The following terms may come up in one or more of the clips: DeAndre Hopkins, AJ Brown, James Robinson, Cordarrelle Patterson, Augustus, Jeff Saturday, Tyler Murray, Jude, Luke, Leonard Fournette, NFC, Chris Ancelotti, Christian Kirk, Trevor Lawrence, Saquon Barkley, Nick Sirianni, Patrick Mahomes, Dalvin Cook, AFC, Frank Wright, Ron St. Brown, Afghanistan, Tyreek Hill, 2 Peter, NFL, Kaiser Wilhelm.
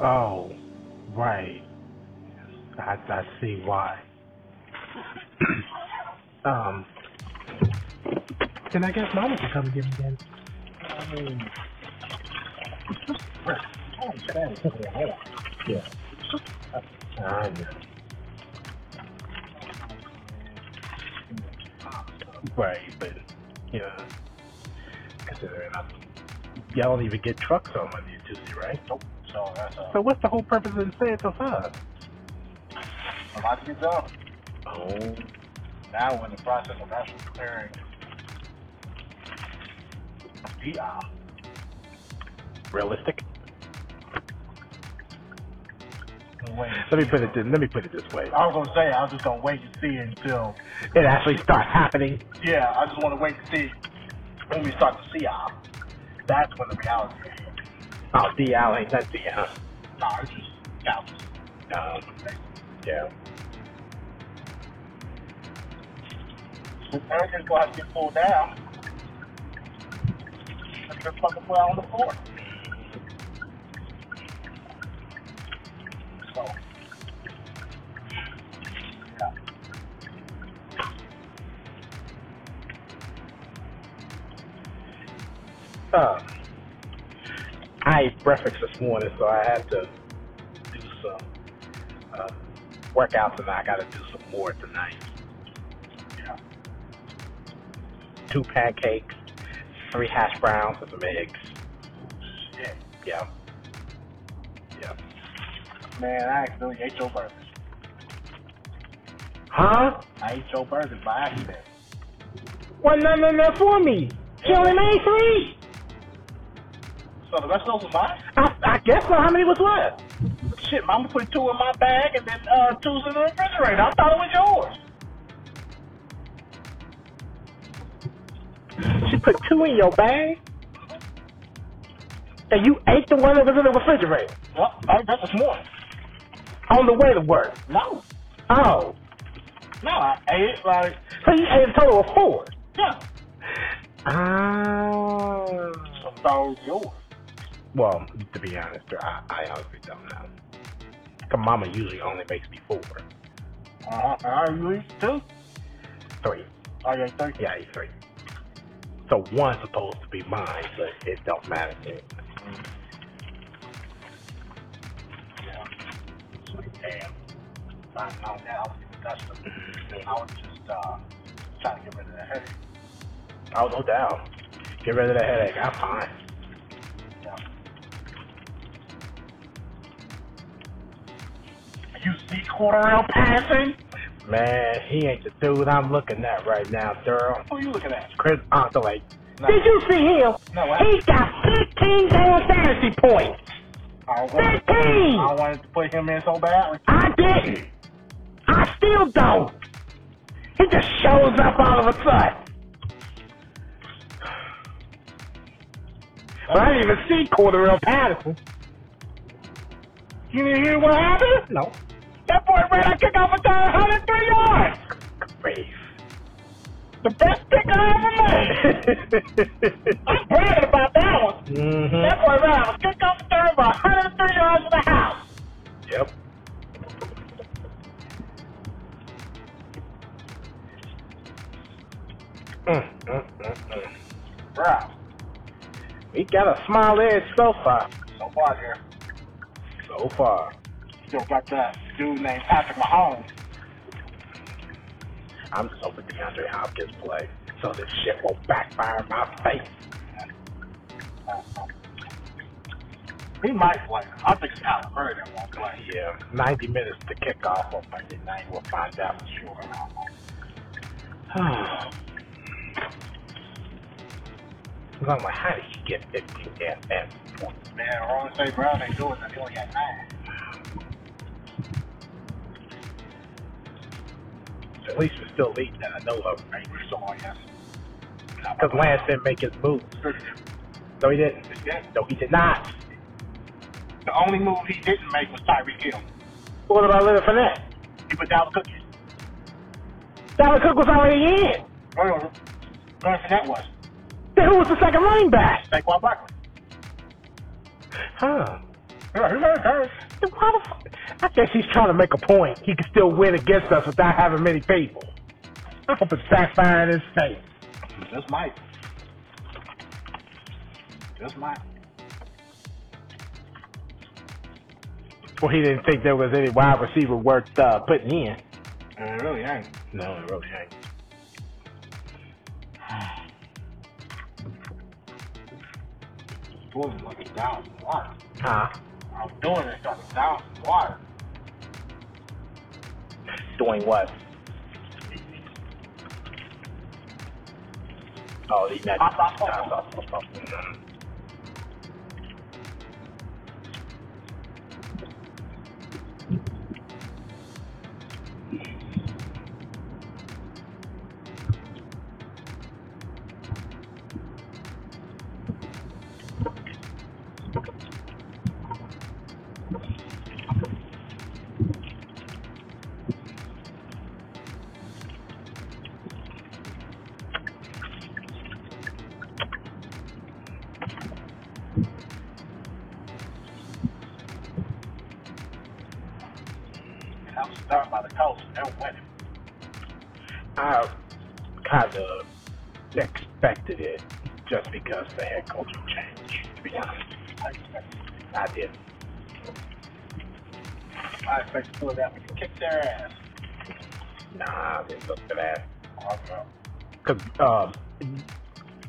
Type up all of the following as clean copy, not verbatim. Oh, right. I see why. Then I guess Mama can come and get me then. I mean, yeah. I know. Right, but you know, considering y'all don't even get trucks on Monday and Tuesday, right? Nope. So that's so what's the whole purpose of staying till 5? A lot gets up. Oh. Now we're in the process of actually preparing VR. Realistic. Let me put it this way. I was gonna say I was just gonna wait and see until it actually starts happening. Yeah, I just want to wait to see when we start to see out. That's when the reality is. Oh, DL ain't that DL? No, it's just out. Yeah. I'm just gonna have to get pulled down. I'm just fucking put out on the floor. I ate breakfast this morning, so I had to do some workouts, and I got to do some more tonight. Yeah. 2 pancakes, 3 hash browns, and some eggs. Shit. Yeah. Yeah. Man, I accidentally ate your burgers. Huh? I ate your burgers by accident. Well, none of that for me. Chilling made 3. So the rest of those were mine? I guess so. How many was left? Shit, Mama put 2 in my bag and then 2's in the refrigerator. I thought it was yours. She put 2 in your bag? And you ate the one that was in the refrigerator? Well, I ate that this morning. On the way to work? No. Oh. No, I ate like... So you ate a total of 4? Yeah. Oh. So I thought it was yours. Well, to be honest, I honestly don't know. Cause Mama usually only makes me 4. You ate 2? 3. Oh, you ate 3? Yeah, I ate 3. So 1's supposed to be mine, but it don't matter to me. Mm-hmm. Yeah. Sweet damn. I know that I was getting accustomed. I was just trying to get rid of that headache. Oh, no doubt. Get rid of that headache. I'm fine. Yeah. You see Cordarrelle Patterson? Man, he ain't the dude I'm looking at right now, girl. Who you looking at? Chris Ancelotti. No. Did you see him? No, he got 15 damn fantasy points. 15! I wanted to put him in so badly. I didn't. I still don't. He just shows up all of a sudden. But I didn't even see Cordarrelle Patterson. You didn't hear what happened? No. That boy ran a kickoff for 103 yards. Crazy. The best pick I ever made. I'm bragging about that one. Mm-hmm. That boy ran a kickoff for 103 yards in the house. Yep. Bro. He got a small edge so far. So far, here. So far. Still got that dude named Patrick Mahomes. I'm just hoping DeAndre Hopkins play, so this shit won't backfire in my face. He might play. I think it's Tyler Murray that won't play. Yeah, 90 minutes to kick off on Monday night. We'll find out for sure. I'm like, how did you get 15 damn fans? Man, Ron St. Brown ain't doing that. He only got 9. At least we're still leading that I know of. Right? We're still on, yes. Because Lance didn't make his move. No, he didn't. No, he did not. The only move he didn't make was Tyreek Hill. What about Leonard Fournette? He put Dalvin Cook in. Dalvin Cook was already in. Leonard Fournette was. Who was the second running back? Saquon Barkley. Huh. I guess he's trying to make a point. He can still win against us without having many people. I hope it's backfire in his face. Just might. Just might. Well, he didn't think there was any wide receiver worth putting in. It really ain't. No, it really ain't. Boy, it's like a thousand water. Huh? I'm doing this like a thousand water. Doing what? Oh, he's not.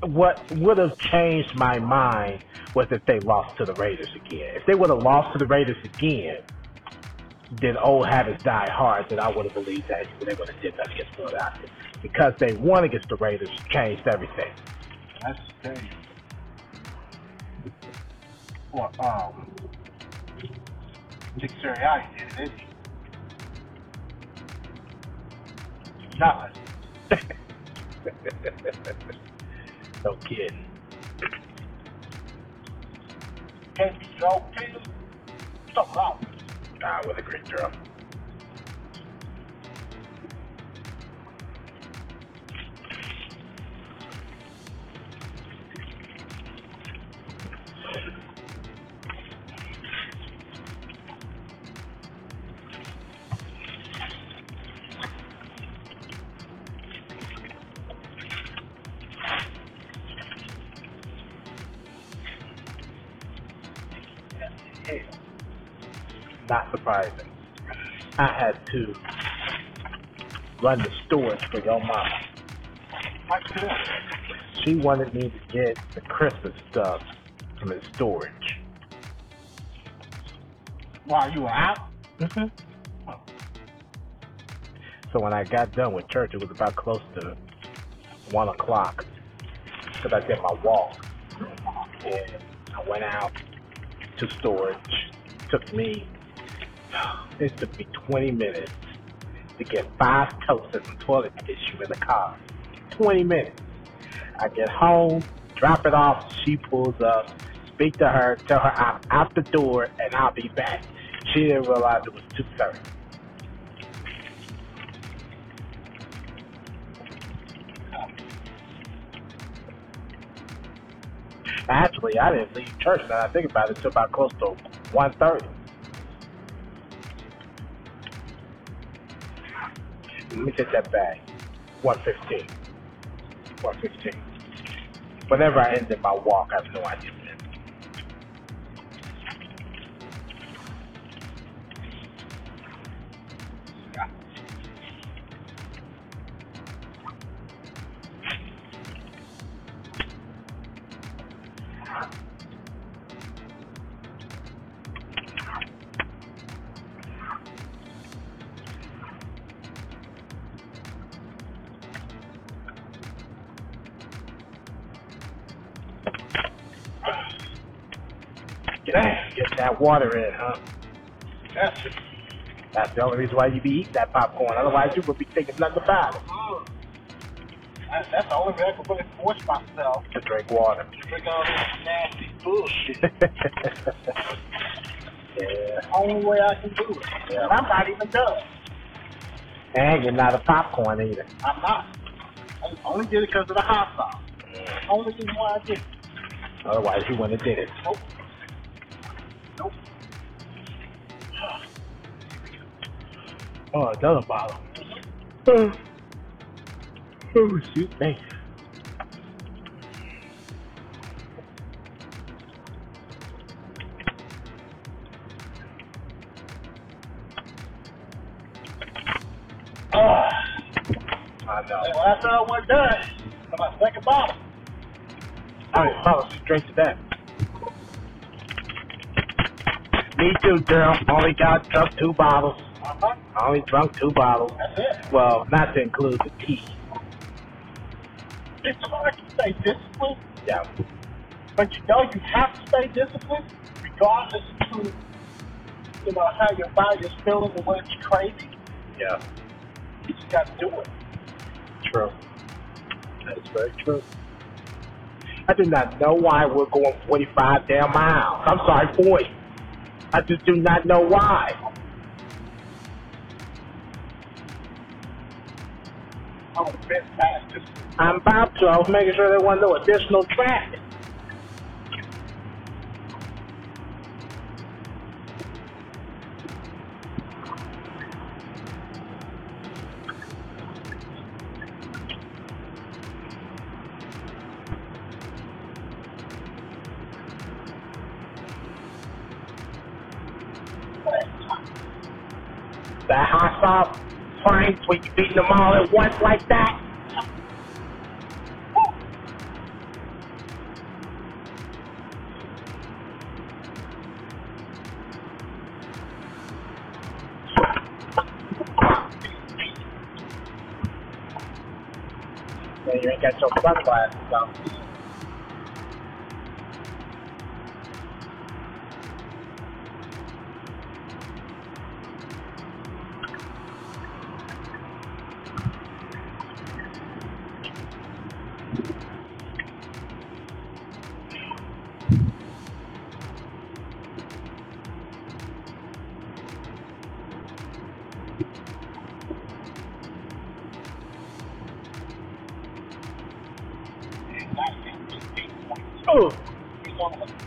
What would have changed my mind was if they lost to the Raiders again. If they would have lost to the Raiders again, then old habits die hard, then I would have believed that they would have did that against Philadelphia. Because they won against the Raiders, changed everything. That's the thing. Well, Nick Sirianni did it, didn't he? Nothing. No kidding. Can't be so Peter. Something wrong. I would agree, girl. Not surprising. I had to run the stores for your mama. She wanted me to get the Christmas stuff from the storage. While you were out? Mm-hmm. Oh. So when I got done with church, it was about close to 1 o'clock because I did my walk. And I went out to storage. It took me 20 minutes to get 5 toasters and toilet tissue in the car. 20 minutes. I get home, drop it off, she pulls up, speak to her, tell her I'm out the door and I'll be back. She didn't realize it was 2:30. Actually, I didn't leave church, now I think about it, until about close to 1:30. Let me take that back. 1:15. 1:15. Whenever I ended my walk, I have no idea. Water in, huh? That's the only reason why you be eating that popcorn. Otherwise, you would be thinking nothing about it. That's the only way I can really force myself to drink water. To drink all this nasty bullshit. Yeah. Only way I can do it. Yeah. And I'm not even done. And you're not a popcorn either. I'm not. I only did it because of the hot sauce. Yeah. Only reason why I did it. Otherwise, you wouldn't have did it. Nope. Oh, another bottle. Oh, shoot, thanks. I know. Well, after I went done, I'm about to take a bottle. Oh, bottle, straight to that. Me too, girl. Only got drunk 2 bottles. Uh-huh. I only drunk 2 bottles. That's it. Well, not to include the tea. It's hard to stay disciplined. Yeah. But you know you have to stay disciplined, regardless of, you know, how your body is feeling and whether it's crazy. Yeah. You just got to do it. True. That is very true. I do not know why we're going 45 damn miles. I'm sorry, 40. I just do not know why. I'm about to. I was making sure there wasn't no additional traffic. That hot sauce fines when you beat them all at once like that. Yeah, you ain't got your sunglasses on.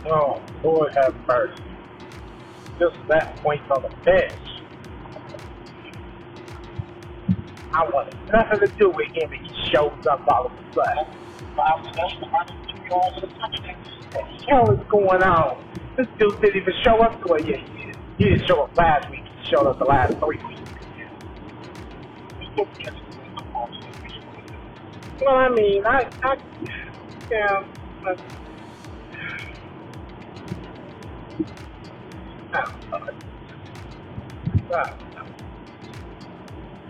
Oh, Lord have mercy. Just that point on the bench. I wanted nothing to do with him, and he shows up all of a sudden. 5 yards What the hell is going on? This dude didn't even show up to it yet. He didn't show up last week. He showed up the last 3 weeks. Well, I mean, I yeah.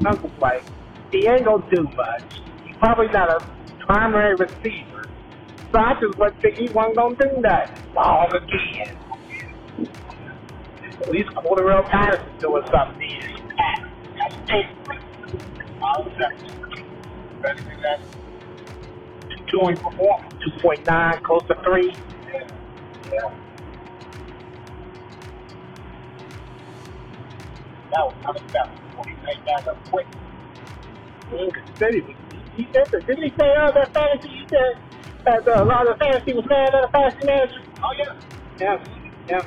I'm just like, he ain't gonna do much. He's probably not a primary receiver. So I just wouldn't think he wasn't gonna do that. Long again. At least Cordarrelle Patterson doing something here. That's it. 2.9, close to 3. Yeah. Yeah. That was unacceptable. He made that up quick. He said that. Didn't he say that fantasy? He said that a lot of fantasy was mad at a fantasy manager. Oh, yeah. Yeah. Yeah.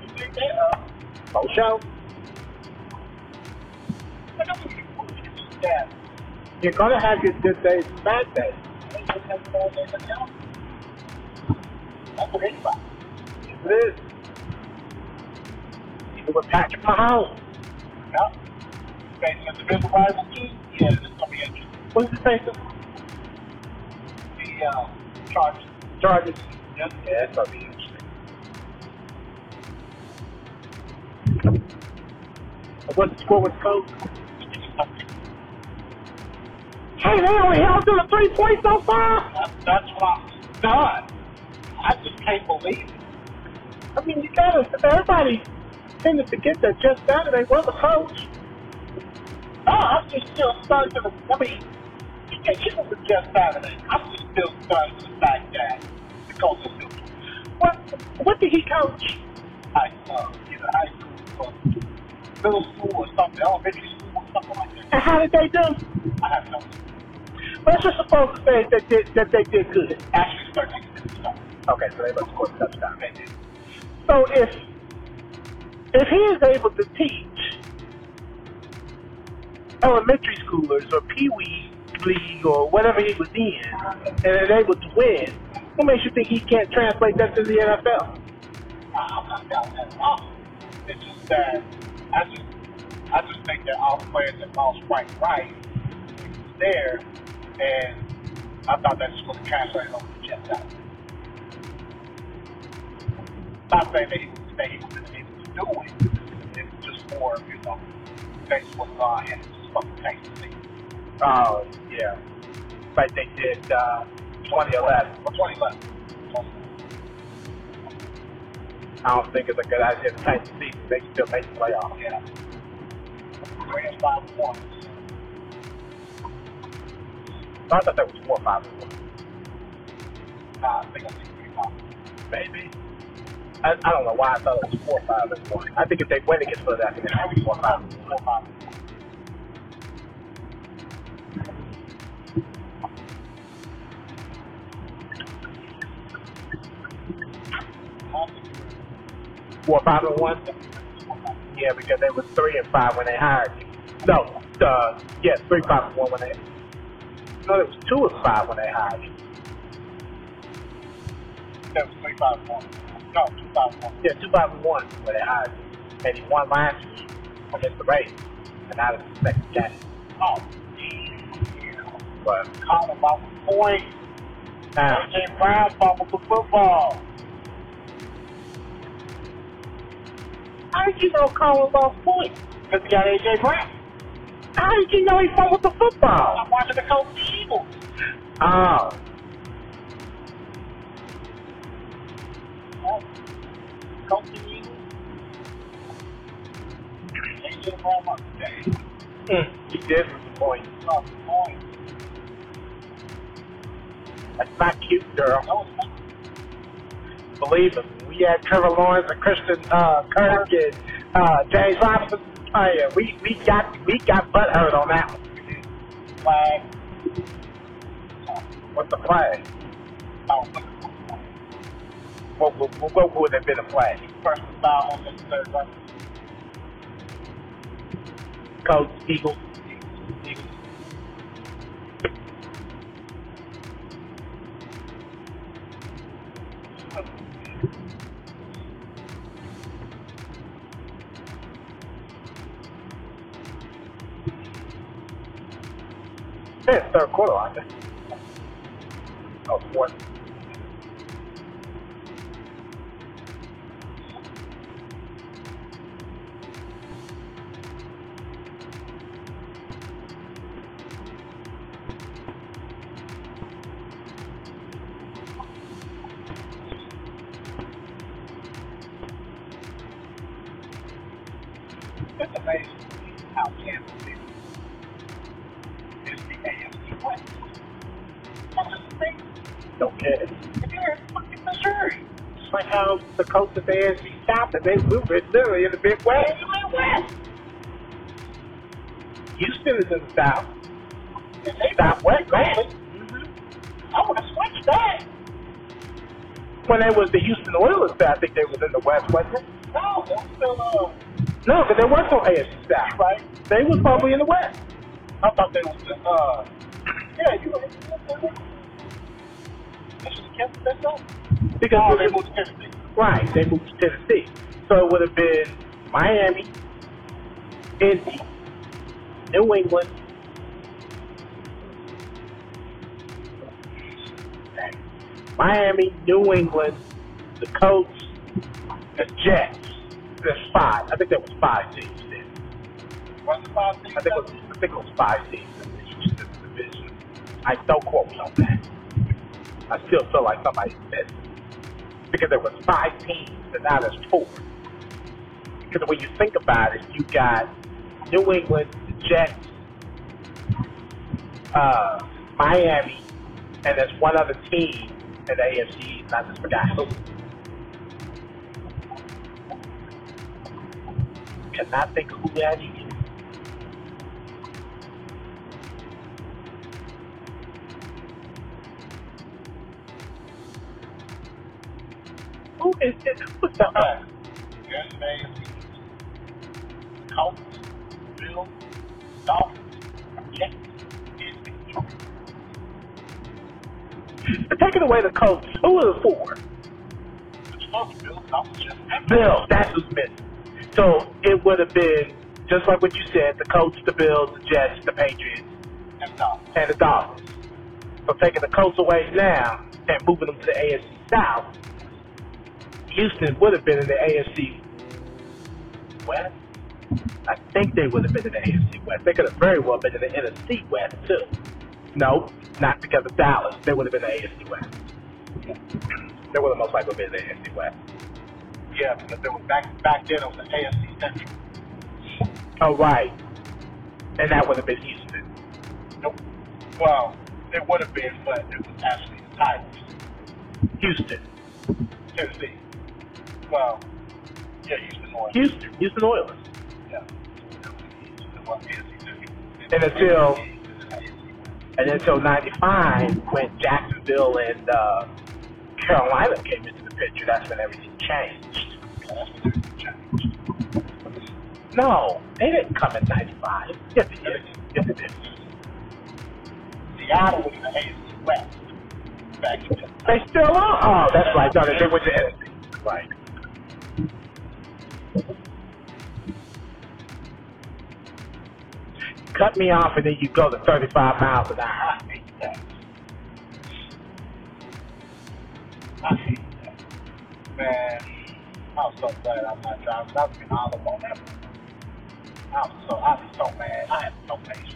He made that up. Oh, show. Yeah. You're going to have your good days and bad days. That's what anybody. Yes, it is. Even with Patrick Mahomes. Yeah. Facing a division rival team. Yeah, this is going to be interesting. What's the face of? The Chargers. Chargers. Yeah, that's going to be interesting. And what's the score with Coke? Hey, they only held to the 3 points so far? That's what I'm done. I just can't believe it. I mean, you gotta, everybody tended to get that Jeff Saturday was a coach. Oh, I'm just still stunned to the, I mean, you can't get it with Jeff Saturday. I'm just still stunned to the fact that the coach is still. What did he coach? Either high school or middle school or something, elementary school or something like that. And how did they do? I have no idea. Let's just suppose that they did good. Actually, okay, so they must score a touchdown. They did. So if he is able to teach elementary schoolers or Pee Wee League or whatever he was in and is able to win, what makes you think he can't translate that to the NFL? I'm not doubting that at all. It's just that I just think that all the players that lost Frank Wright was there, and I thought that was going to translate over to Jeff Saturday. Not saying that he was able to do it. It's just more, you know, based on law and it's just fucking tasty. Oh, yeah. I think it's 2011. I don't think it's a good idea to take the season. They still make the playoffs. Yeah. 3-5-1. I thought that was 4-5-1. Nah, I think I think 3-5. Maybe. I don't know why I thought it was 4-5-1. I think if they win against Philadelphia, it would be 4-5-1. Yeah, because they was 3-5 when they hired you. No, yeah, 3-5-1 when they. No, it was 2-5 when they hired you. That was 3-5-1. No, 2-5-1. Yeah, 2-5-1 when they hired you, and he won last year against the Raiders, and I didn't expect that. Oh, yeah. But Colin bought the point. AJ Brown bought the football. How did you know Colin lost points? Because he got AJ Brown. How did you know he fumbled the football? I'm watching the Colts and the Eagles. Oh. Colts and Eagles. AJ Brown on today. He did with the points. Lost the points. That's not cute, girl. No, it's not. Believe it. We had Trevor Lawrence and Christian Kirk and James Robinson. Oh yeah, we got butt hurt on that one. Flag. What's the flag? Oh. What would have been a flag? First foul on the third one. Coach Eagles. It's third quarter, I think. Oh, fourth. It's amazing how Kansas City is the AFC West. That's just amazing. Don't get it. They're in fucking Missouri. It's like how the Colts of the AFC South, and they move it literally in the Big West. West. Houston is in the South. And they Southwest, man. Mm-hmm. I want to switch that. When they was the Houston Oilers, I think they was in the West, wasn't it? No, they were still, No, because there was no AFC South, right? They was probably in the West. I thought they was just, yeah, you were in the West. They should have kept that up. Because they moved to Tennessee. Right, they moved to Tennessee. So it would have been Miami, Indy, New England. Miami, New England, the Colts, the Jets. There's five. I think there was five teams then. Was it 5 teams? I think it was 5 teams in each division. I don't quote me on that. I still feel like somebody missed it. Because there was 5 teams and now there's 4. Because when you think about it, you got New England, the Jets, Miami, and there's one other team in the AFC, and I just forgot who. Cannot think of who that is. Who is it? What's the other? Yesterday, Colts, Bills, Dolphins, Taking away the Colts, who are the four? Bills, that's who's missing. So it would have been, just like what you said, the Colts, the Bills, the Jets, the Patriots, and the Dolphins. So taking the Colts away now and moving them to the AFC South, Houston would have been in the AFC West. I think they would have been in the AFC West. They could have very well been in the NFC West, too. No, not because of Dallas. They would have been in the AFC West. They would have most likely been in the AFC West. Yeah, because they were back then it was the AFC Central. Oh, right. And that would have been Houston. Nope. Well, it would have been, but it was actually the Tigers. Houston. Tennessee. Well, yeah, Houston Oilers. Houston Oilers. Yeah. And until 95, when Jacksonville and Carolina came into the picture, that's when everything changed. No, they didn't come in 95. Yes, it did. Seattle was in the AFC West. They still are. Oh, that's right. No, they went to NFC. Right. Cut me off and then you go to 35 miles an hour. I hate that. Man, I'm so glad I'm not driving. I've been all up on that one. I was so mad. I have no patience.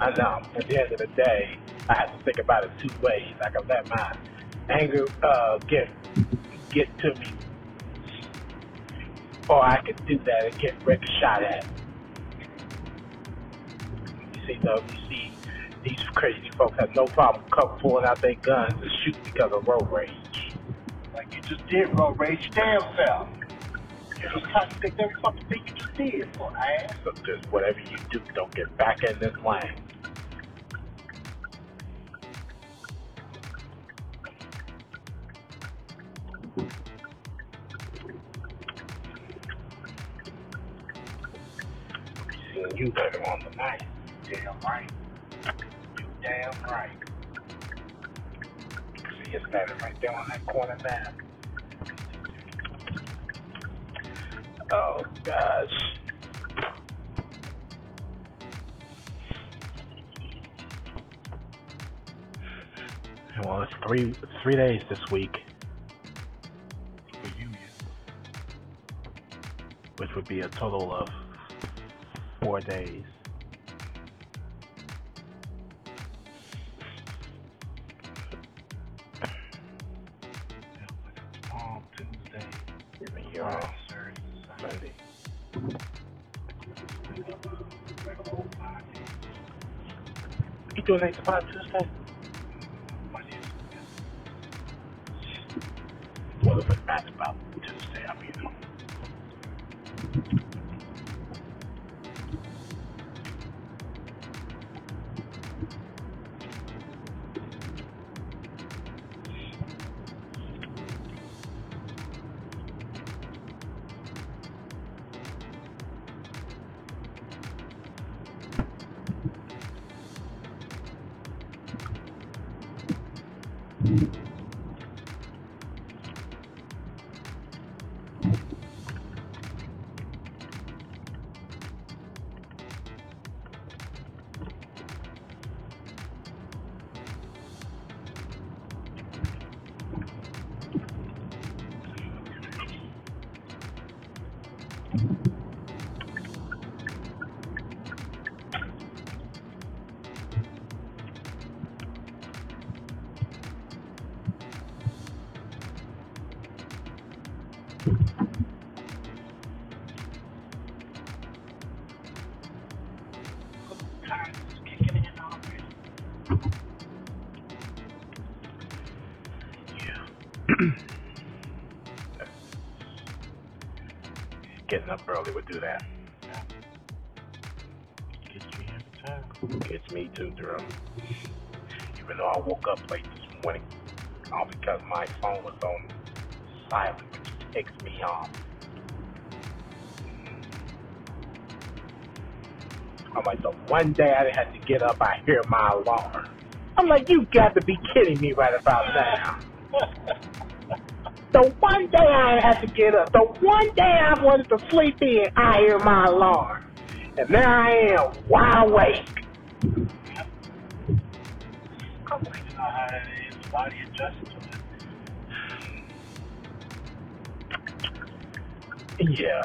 I know. At the end of the day, I have to think about it two ways. I can let my anger get to me, or I can do that and get ricocheted at. You see these crazy folks have no problem pulling out their guns and shooting because of road rage. Like you just did road rage, damn self. You just contradict every fucking thing you just did, boy. So just whatever you do, don't get back in this lane. We'll be seeing you later on tonight. Damn right. See, it's standing right there on that corner now. Oh, gosh. Well, it's three days this week. Reunion. Which would be a total of 4 days. Doing 8 to 5 Tuesday? Well, if it's not about Tuesday, I'll be home. Getting up early would do that. Yeah. Gets me every time. Gets me too, Drew. Even though I woke up late this morning, all because my phone was on silent, which ticks me off. I'm like, the one day I had to get up, I hear my alarm. I'm like, you got to be kidding me right about now. The one day I had to get up, the one day I wanted to sleep in, I hear my alarm. And now I am wide awake. I'm like, his body adjusted to it. Yeah.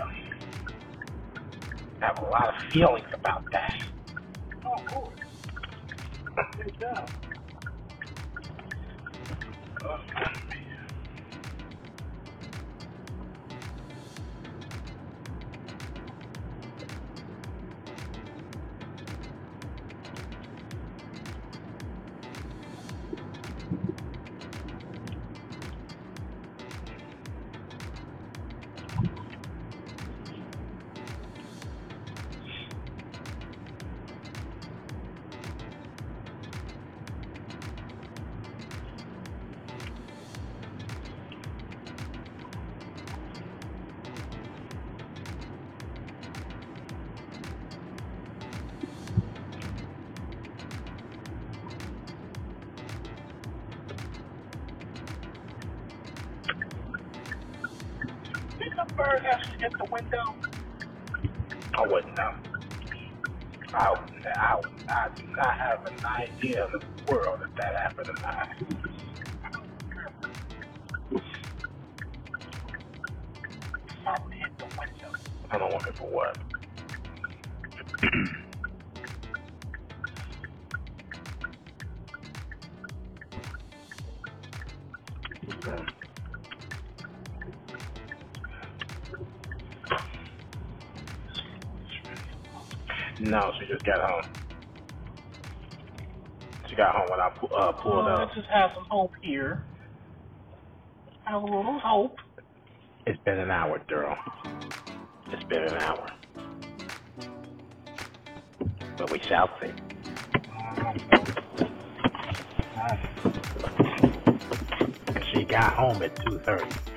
I have a lot of feelings about that. Oh, cool. Good job. Oh, man. No, she just got home. She got home when I pulled up. I just have some hope here. I have a little hope. It's been an hour, girl. It's been an hour. But we shall see. She got home at 2:30.